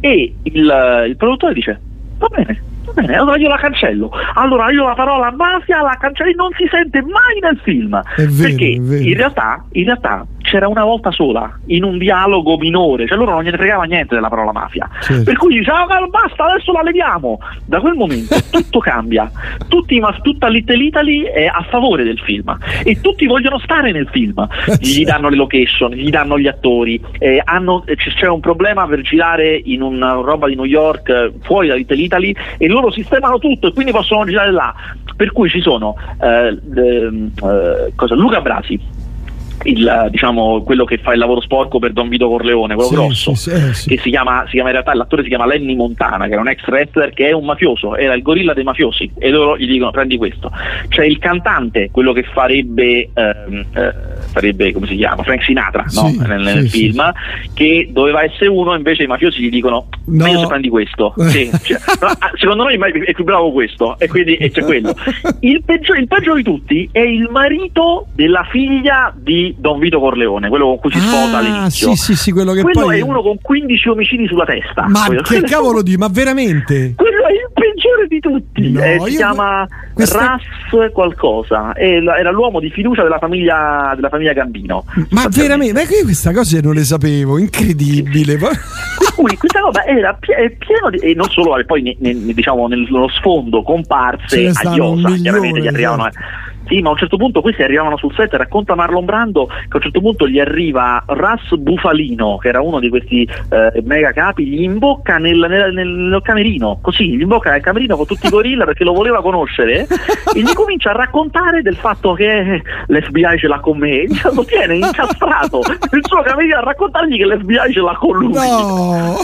E il, il produttore dice: va bene. Bene, allora io la cancello. Allora io la parola mafia la cancello, non si sente mai nel film. È vero, perché è vero. In realtà, in realtà c'era una volta sola in un dialogo minore, cioè loro non gliene fregava niente della parola mafia. Certo. Per cui diciamo: oh, basta, adesso la leviamo. Da quel momento tutto cambia. Tutti, ma tutta Little Italy è a favore del film e tutti vogliono stare nel film. Gli danno le location, gli danno gli attori. Eh, hanno, c'è un problema per girare in una roba di New York fuori da Little Italy e loro sistemano tutto e quindi possono girare là. Per cui ci sono eh, eh, cosa, Luca Brasi, il, diciamo, quello che fa il lavoro sporco per Don Vito Corleone, quello sì, grosso sì, sì, sì. che si chiama, si chiama in realtà, l'attore si chiama Lenny Montana, che era un ex wrestler, che è un mafioso, era il gorilla dei mafiosi e loro gli dicono: prendi questo. C'è il cantante, quello che farebbe ehm, eh, farebbe, come si chiama, Frank Sinatra, no? Sì, nel, nel sì, film sì. che doveva essere uno, invece i mafiosi gli dicono: no, io se prendi questo sì, cioè, no, secondo noi è più bravo questo, e quindi e c'è quello. Il peggio, il peggio di tutti è il marito della figlia di Don Vito Corleone, quello con cui si sposa ah, all'inizio. Sì, sì, sì, quello che quello poi... è uno con quindici omicidi sulla testa. Ma quello, che cavolo di, ma veramente? Quello è il peggiore di tutti. No, eh, si chiama questa... Russ qualcosa. Era l'uomo di fiducia della famiglia della famiglia Gambino. Ma veramente? Ma io questa cosa non le sapevo, incredibile. Quindi questa roba era piena di, e non solo, poi ne, ne, diciamo nello sfondo comparse a Iosa, chiaramente gli arrivavano. Sì, ma a un certo punto questi arrivavano sul set, racconta Marlon Brando che a un certo punto gli arriva Russ Bufalino, che era uno di questi eh, mega capi, gli imbocca nel, nel, nel camerino, così, gli imbocca nel camerino con tutti i gorilla perché lo voleva conoscere e gli comincia a raccontare del fatto che l'F B I ce l'ha con me, e lo tiene incastrato nel suo camerino a raccontargli che l'F B I ce l'ha con lui. No.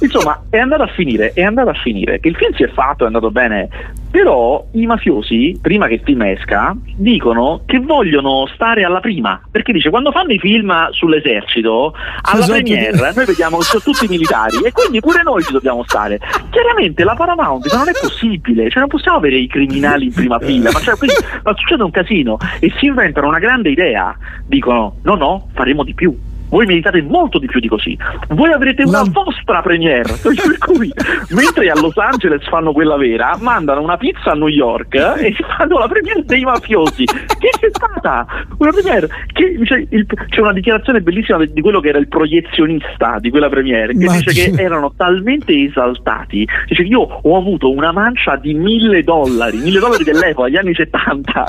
Insomma, è andato a finire, è andato a finire che il film si è fatto, è andato bene, però i mafiosi, prima che il film esca, dicono che vogliono stare alla prima, perché dice: quando fanno i film sull'esercito, alla premiere, noi vediamo che sono tutti militari e quindi pure noi ci dobbiamo stare. Chiaramente la Paramount non è possibile, cioè non possiamo avere i criminali in prima fila, ma, cioè, quindi, ma succede un casino e si inventano una grande idea, dicono: no no, faremo di più. Voi meditate molto di più di così. Voi avrete una La... vostra premiere. Per cui, mentre a Los Angeles fanno quella vera, mandano una pizza a New York e fanno la premiere dei mafiosi. Che c'è stata? Una premiere. Che, cioè, il, c'è una dichiarazione bellissima di quello che era il proiezionista di quella premiere, che Ma dice che... che erano talmente esaltati. Dice: io ho avuto una mancia di mille dollari, mille dollari dell'epoca, agli anni settanta.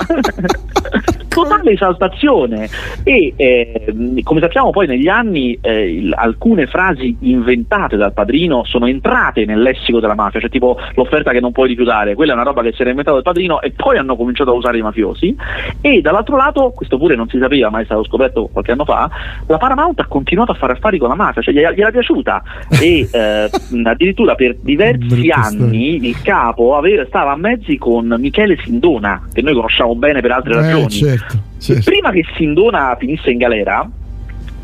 Totale esaltazione. E eh, come sappiamo poi negli anni eh, il, alcune frasi inventate dal Padrino sono entrate nel lessico della mafia, cioè tipo l'offerta che non puoi rifiutare, quella è una roba che si era inventata il Padrino e poi hanno cominciato a usare i mafiosi. E dall'altro lato, questo pure non si sapeva, ma è stato scoperto qualche anno fa, la Paramount ha continuato a fare affari con la mafia, cioè gli era piaciuta e eh, addirittura per diversi anni il capo aveva, stava a mezzi con Michele Sindona, che noi conosciamo bene per altre eh, ragioni. Certo, certo. Prima che Sindona finisse in galera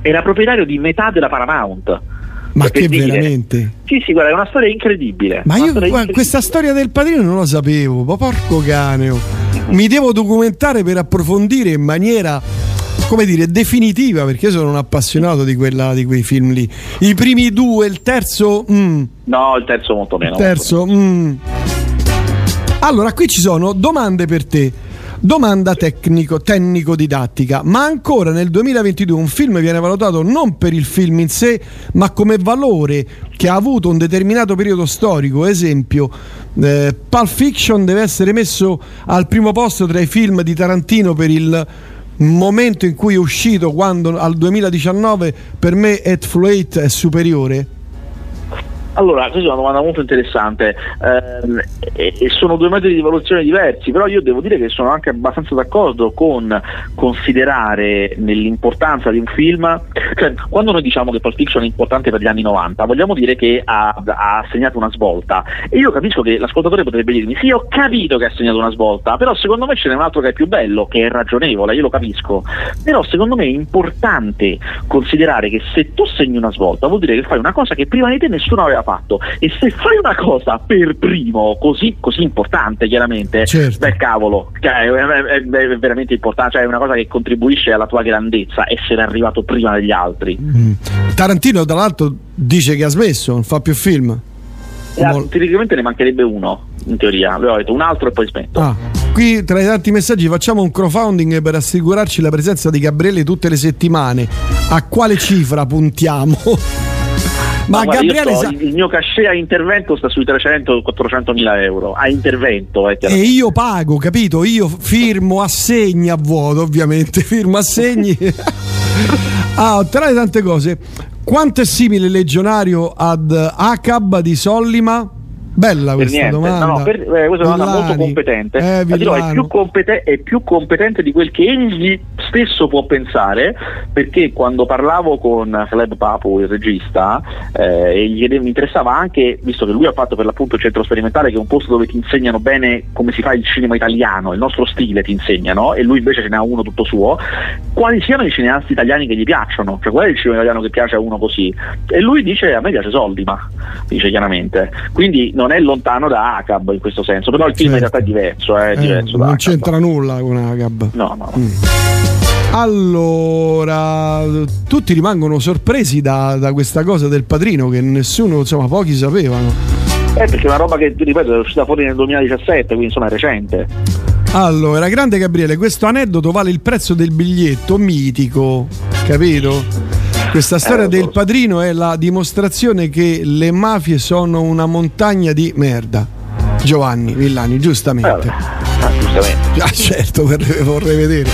era proprietario di metà della Paramount. Ma che dire. Veramente? Sì, sì, guarda, è una storia incredibile. Ma una io storia guarda, incredibile. Questa storia del Padrino non la sapevo, ma porco caneo. Mi devo documentare per approfondire in maniera, come dire, definitiva, perché io sono un appassionato di, quella, di quei film lì. I primi due, il terzo mm. No, il terzo molto meno. Il terzo meno. Mm. Allora, qui ci sono domande per te. Domanda tecnico, tecnico-didattica. Ma ancora nel duemilaventidue un film viene valutato non per il film in sé, ma come valore che ha avuto un determinato periodo storico. Esempio, eh, Pulp Fiction deve essere messo al primo posto tra i film di Tarantino per il momento in cui è uscito, quando al duemiladiciannove per me Hateful Eight è superiore. Allora, questa è una domanda molto interessante, eh, e sono due metodi di valutazione diversi, però io devo dire che sono anche abbastanza d'accordo con considerare nell'importanza di un film, cioè, quando noi diciamo che Pulp Fiction è importante per gli anni novanta, vogliamo dire che ha, ha segnato una svolta, e io capisco che l'ascoltatore potrebbe dirmi sì, ho capito che ha segnato una svolta, però secondo me ce n'è un altro che è più bello, che è ragionevole, io lo capisco, però secondo me è importante considerare che se tu segni una svolta vuol dire che fai una cosa che prima di te nessuno aveva fatto, e se fai una cosa per primo così, così importante, chiaramente, certo, beh cavolo, è, è, è veramente importante, cioè è una cosa che contribuisce alla tua grandezza, essere arrivato prima degli altri. Mm. Tarantino tra l'altro dice che ha smesso, non fa più film. Eh, teoricamente ne mancherebbe uno, in teoria, avevo detto un altro e poi smetto. Ah, qui tra i tanti messaggi facciamo un crowdfunding per assicurarci la presenza di Gabriele tutte le settimane. A quale cifra puntiamo? Ma guarda, Gabriele, so, il mio cachet a intervento sta sui trecento quattrocento mila euro a intervento, eh, e io pago, capito? Io firmo assegni a vuoto, ovviamente firmo assegni. Ah, tra le tante cose, quanto è simile Legionario ad Acab di Sollima? Bella questa per domanda. No, no, per, eh, questa è una domanda molto competente. Eh, dirò, è, più compete- è più competente di quel che egli stesso può pensare, perché quando parlavo con Hleb Papou, il regista, eh, e gli, mi interessava anche, visto che lui ha fatto per l'appunto il centro sperimentale, che è un posto dove ti insegnano bene come si fa il cinema italiano, il nostro stile ti insegnano, e lui invece ce n'ha uno tutto suo, quali siano i cineasti italiani che gli piacciono, cioè qual è il cinema italiano che piace a uno così, e lui dice a me piace Sollima, dice chiaramente, quindi non è lontano da Acab in questo senso, però il film, certo, in realtà è diverso, è eh, diverso non da c'entra nulla con Acab, no no, no. Mm. Allora, tutti rimangono sorpresi da, da questa cosa del Padrino, che nessuno, insomma, pochi sapevano, eh, perché è una roba che, ripeto, è uscita fuori nel duemiladiciassette, quindi insomma è recente. Allora, grande Gabriele, questo aneddoto vale il prezzo del biglietto, mitico, capito? Questa storia eh, del Padrino è la dimostrazione che le mafie sono una montagna di merda. Giovanni Villani, giustamente. Ah, giustamente. Ah, certo, vorrei vedere.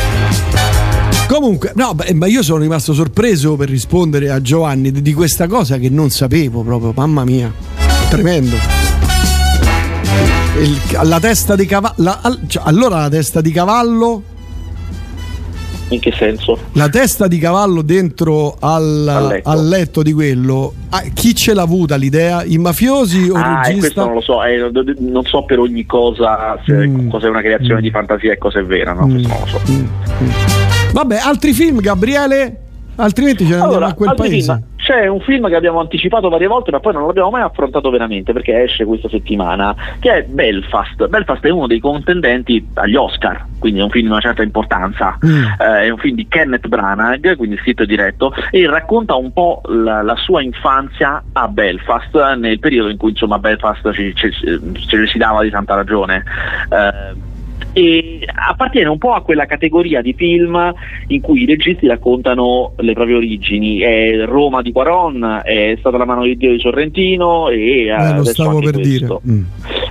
Comunque, no, beh, ma io sono rimasto sorpreso, per rispondere a Giovanni, di questa cosa che non sapevo proprio, mamma mia. Tremendo. Il, la testa di cavallo, la, cioè, allora la testa di cavallo, in che senso? La testa di cavallo dentro al, al, letto. al letto di quello, ah, chi ce l'ha avuta l'idea? I mafiosi o il ah, regista? Questo non lo so, eh, non so per ogni cosa se mm. cosa è una creazione mm. di fantasia e cosa è vera, no? Mm. Questo non lo so. Mm. Mm. Vabbè, altri film, Gabriele? Altrimenti ce ne allora, andiamo a quel paese. Film. C'è un film che abbiamo anticipato varie volte ma poi non l'abbiamo mai affrontato veramente perché esce questa settimana, che è Belfast. Belfast è uno dei contendenti agli Oscar, quindi è un film di una certa importanza, mm. eh, è un film di Kenneth Branagh, quindi scritto e diretto, e racconta un po' la, la sua infanzia a Belfast, nel periodo in cui insomma Belfast ce, ce, ce si dava di tanta ragione, eh, e appartiene un po' a quella categoria di film in cui i registi raccontano le proprie origini. È Roma di Cuarón, è stata la mano di Dio di Sorrentino, e eh, lo stavo per questo. dire mm.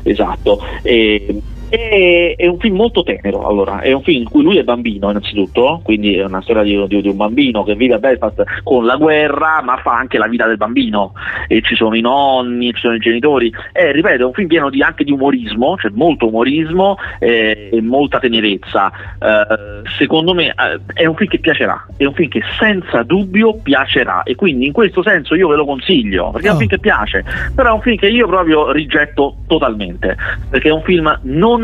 esatto e... E, è un film molto tenero. Allora, è un film in cui lui è bambino innanzitutto, quindi è una storia di, di, di un bambino che vive a Belfast con la guerra, ma fa anche la vita del bambino, e ci sono i nonni, ci sono i genitori, e ripeto, è un film pieno di, anche di umorismo, c'è cioè molto umorismo eh, e molta tenerezza. Eh, secondo me eh, è un film che piacerà, è un film che senza dubbio piacerà, e quindi in questo senso io ve lo consiglio, perché oh. è un film che piace, però è un film che io proprio rigetto totalmente, perché è un film non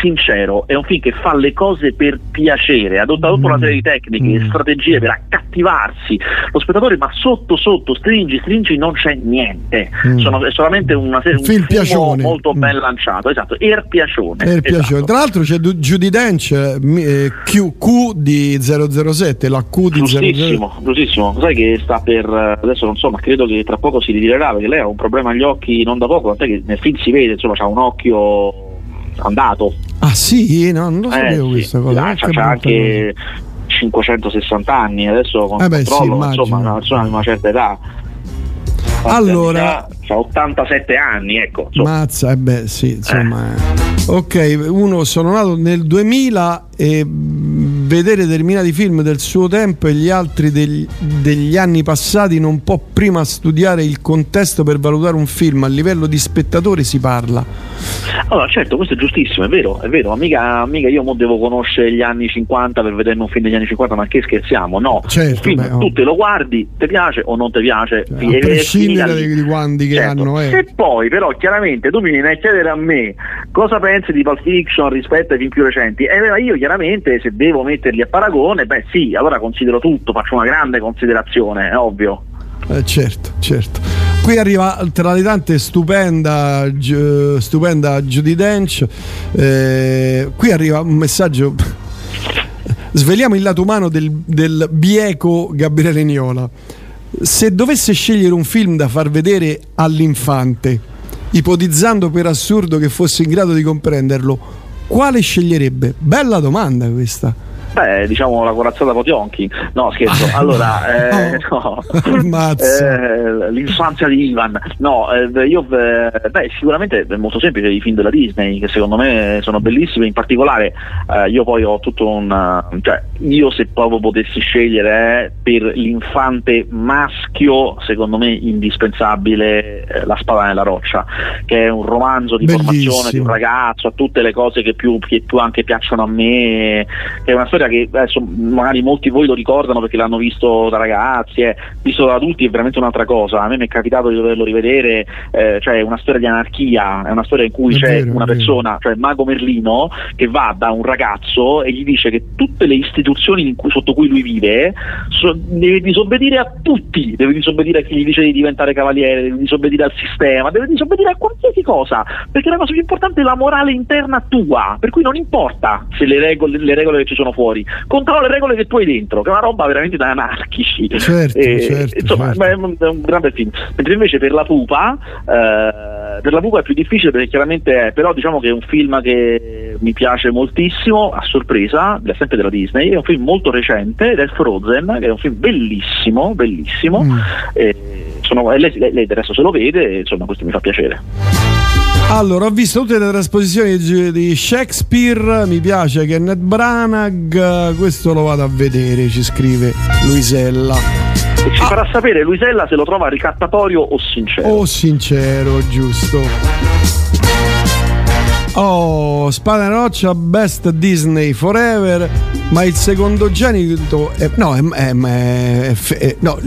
sincero, è un film che fa le cose per piacere, adotta tutta una serie di tecniche e mm. strategie per accattivarsi lo spettatore, ma sotto sotto stringi stringi non c'è niente, mm. sono, è solamente una serie, un film, film molto ben lanciato, mm. esatto, er piacione, er esatto. piacione. Tra l'altro c'è Judi Dench, eh, Q, Q di zero zero sette, la Q di giustissimo, zero zero sette. Giustissimo, sai che sta per, adesso non so, ma credo che tra poco si ritirerà, perché lei ha un problema agli occhi non da poco, tant'è che nel film si vede, insomma, c'ha un occhio andato. Ah sì? No, non lo sapevo, eh, questa sì. cosa ah, c'ha anche cosa. cinquecentosessanta anni adesso, con eh beh, controllo, sì, insomma, una persona di una certa età. Allora, c'ha ottantasette anni, ecco, insomma. Mazza, eh beh, sì, insomma. Eh. Ok, uno sono nato nel duemila e vedere determinati film del suo tempo e gli altri degli, degli anni passati non può prima studiare il contesto per valutare un film. A livello di spettatore si parla. Allora certo, questo è giustissimo, è vero, è vero, mica, mica io mo devo conoscere gli anni cinquanta per vedere un film degli anni cinquanta, ma che scherziamo, no? Certo, film, beh, oh. Tu te lo guardi, ti piace o non ti piace, cioè, a prescindere di quanti che certo. hanno eh. Se poi però chiaramente tu mi vieni a chiedere a me cosa pensi di Pulp Fiction rispetto ai film più recenti, e eh, io chiaramente se devo metterli a paragone, beh sì, allora considero tutto, faccio una grande considerazione, è ovvio. Eh, certo, certo. Qui arriva tra le tante stupenda gi- stupenda Judi Dench. Eh, qui arriva un messaggio. Sveliamo il lato umano del, del bieco Gabriele Niola. Se dovesse scegliere un film da far vedere all'infante, ipotizzando per assurdo che fosse in grado di comprenderlo, quale sceglierebbe? Bella domanda questa. Beh, diciamo la corazzata Potionchi. No, scherzo. Allora, eh, no. eh, l'infanzia di Ivan. No, eh, io eh, beh, sicuramente è molto semplice i film della Disney, che secondo me sono bellissimi. In particolare, eh, io poi ho tutto un cioè, io se proprio potessi scegliere eh, per l'infante maschio, secondo me indispensabile eh, La Spada nella Roccia, che è un romanzo di bellissimo. Formazione di un ragazzo, a tutte le cose che più, che più anche piacciono a me, che è una storia che adesso magari molti voi lo ricordano perché l'hanno visto da ragazzi, eh. visto da adulti è veramente un'altra cosa. A me mi è capitato di doverlo rivedere, eh, cioè è una storia di anarchia, è una storia in cui è c'è vero, una persona, cioè Mago Merlino, che va da un ragazzo e gli dice che tutte le istituzioni in cui, sotto cui lui vive so, deve disobbedire a tutti, deve disobbedire a chi gli dice di diventare cavaliere, deve disobbedire al sistema, deve disobbedire a qualsiasi cosa, perché la cosa più importante è la morale interna tua, per cui non importa se le regole, le regole che ci sono fuori, controlla le regole che tu hai dentro, che è una roba veramente da anarchici. Certo, e, certo, insomma, certo. È, un, è un grande film. Mentre invece per la pupa eh, per la pupa è più difficile, perché chiaramente è, però diciamo che è un film che mi piace moltissimo, a sorpresa, sempre della Disney, è un film molto recente ed è Frozen, che è un film bellissimo, bellissimo. Mm. E sono, e lei, lei, lei adesso se lo vede, insomma questo mi fa piacere. Allora, ho visto tutte le trasposizioni di Shakespeare, mi piace Kenneth Branagh, questo lo vado a vedere, ci scrive Luisella. E ci ah. farà sapere Luisella se lo trova ricattatorio o sincero. O sincero, giusto. Oh, Spada e Roccia, Best Disney Forever. Ma il secondogenito è, no, è, è, è, è, no,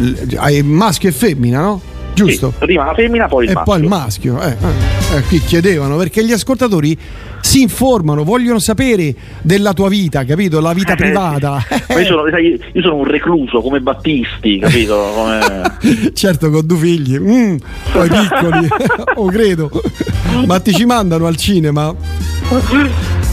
è maschio e femmina, no? Giusto? Sì, prima la femmina, poi il e maschio. Poi il maschio. Eh, eh, eh, qui chiedevano perché gli ascoltatori si informano, vogliono sapere della tua vita, capito? La vita eh, privata. Eh. Io, sono, io sono un recluso come Battisti, capito? Come... certo, con due figli, mm, poi piccoli, o oh, credo. Ma ti ci mandano al cinema?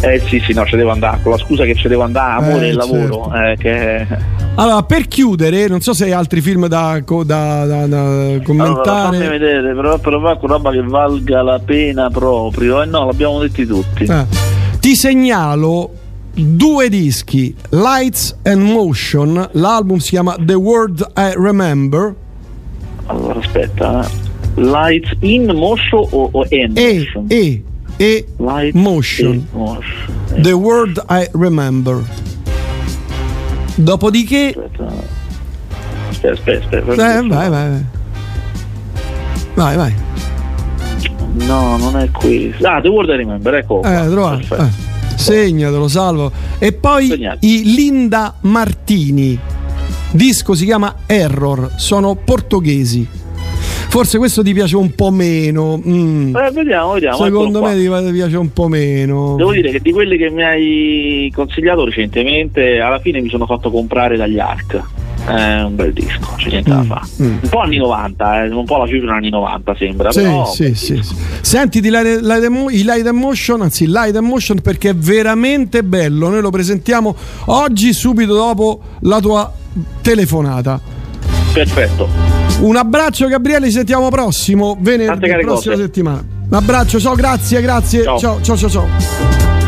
Eh sì, sì, no, ci devo andare. Con la scusa che ci devo andare, amore eh, e certo. lavoro. Eh, che... Allora, per chiudere, non so se hai altri film da, da, da, da commentare. Allora, fammi vedere, però provare con roba che valga la pena proprio. Eh no, l'abbiamo detti tutti. Eh. Ti segnalo due dischi, Lights and Motion, l'album si chiama The World I Remember. Allora, aspetta, Lights in Motion o, o in e, Motion? E, e, Lights motion. E Motion. The World I Remember. Dopodiché aspetta, aspetta, aspetta, aspetta. Eh, vai, vai, vai. Vai, vai. No, non è qui. Ah, The World I Remember, ecco. Eh, trovato. Eh. Segnatelo, salvo. E poi Segnati. I Linda Martini. Disco si chiama Error, sono portoghesi. Forse questo ti piace un po' meno. Mm. Eh, vediamo, vediamo. Secondo me ti piace un po' meno. Devo dire che di quelli che mi hai consigliato recentemente, alla fine mi sono fatto comprare dagli Ark. È un bel disco, c'è niente mm. da fare. Mm. Un po' anni novanta, eh, un po' la cifra anni novanta sembra. Sì, però sì, sì, sì. Senti di Light, Light, i Light and Motion, anzi Light and Motion, perché è veramente bello. Noi lo presentiamo oggi subito dopo la tua telefonata. Perfetto. Un abbraccio Gabriele, ci sentiamo prossimo venerdì, prossima cose. settimana. Un abbraccio, ciao, grazie, grazie. Ciao, ciao, ciao, ciao. ciao.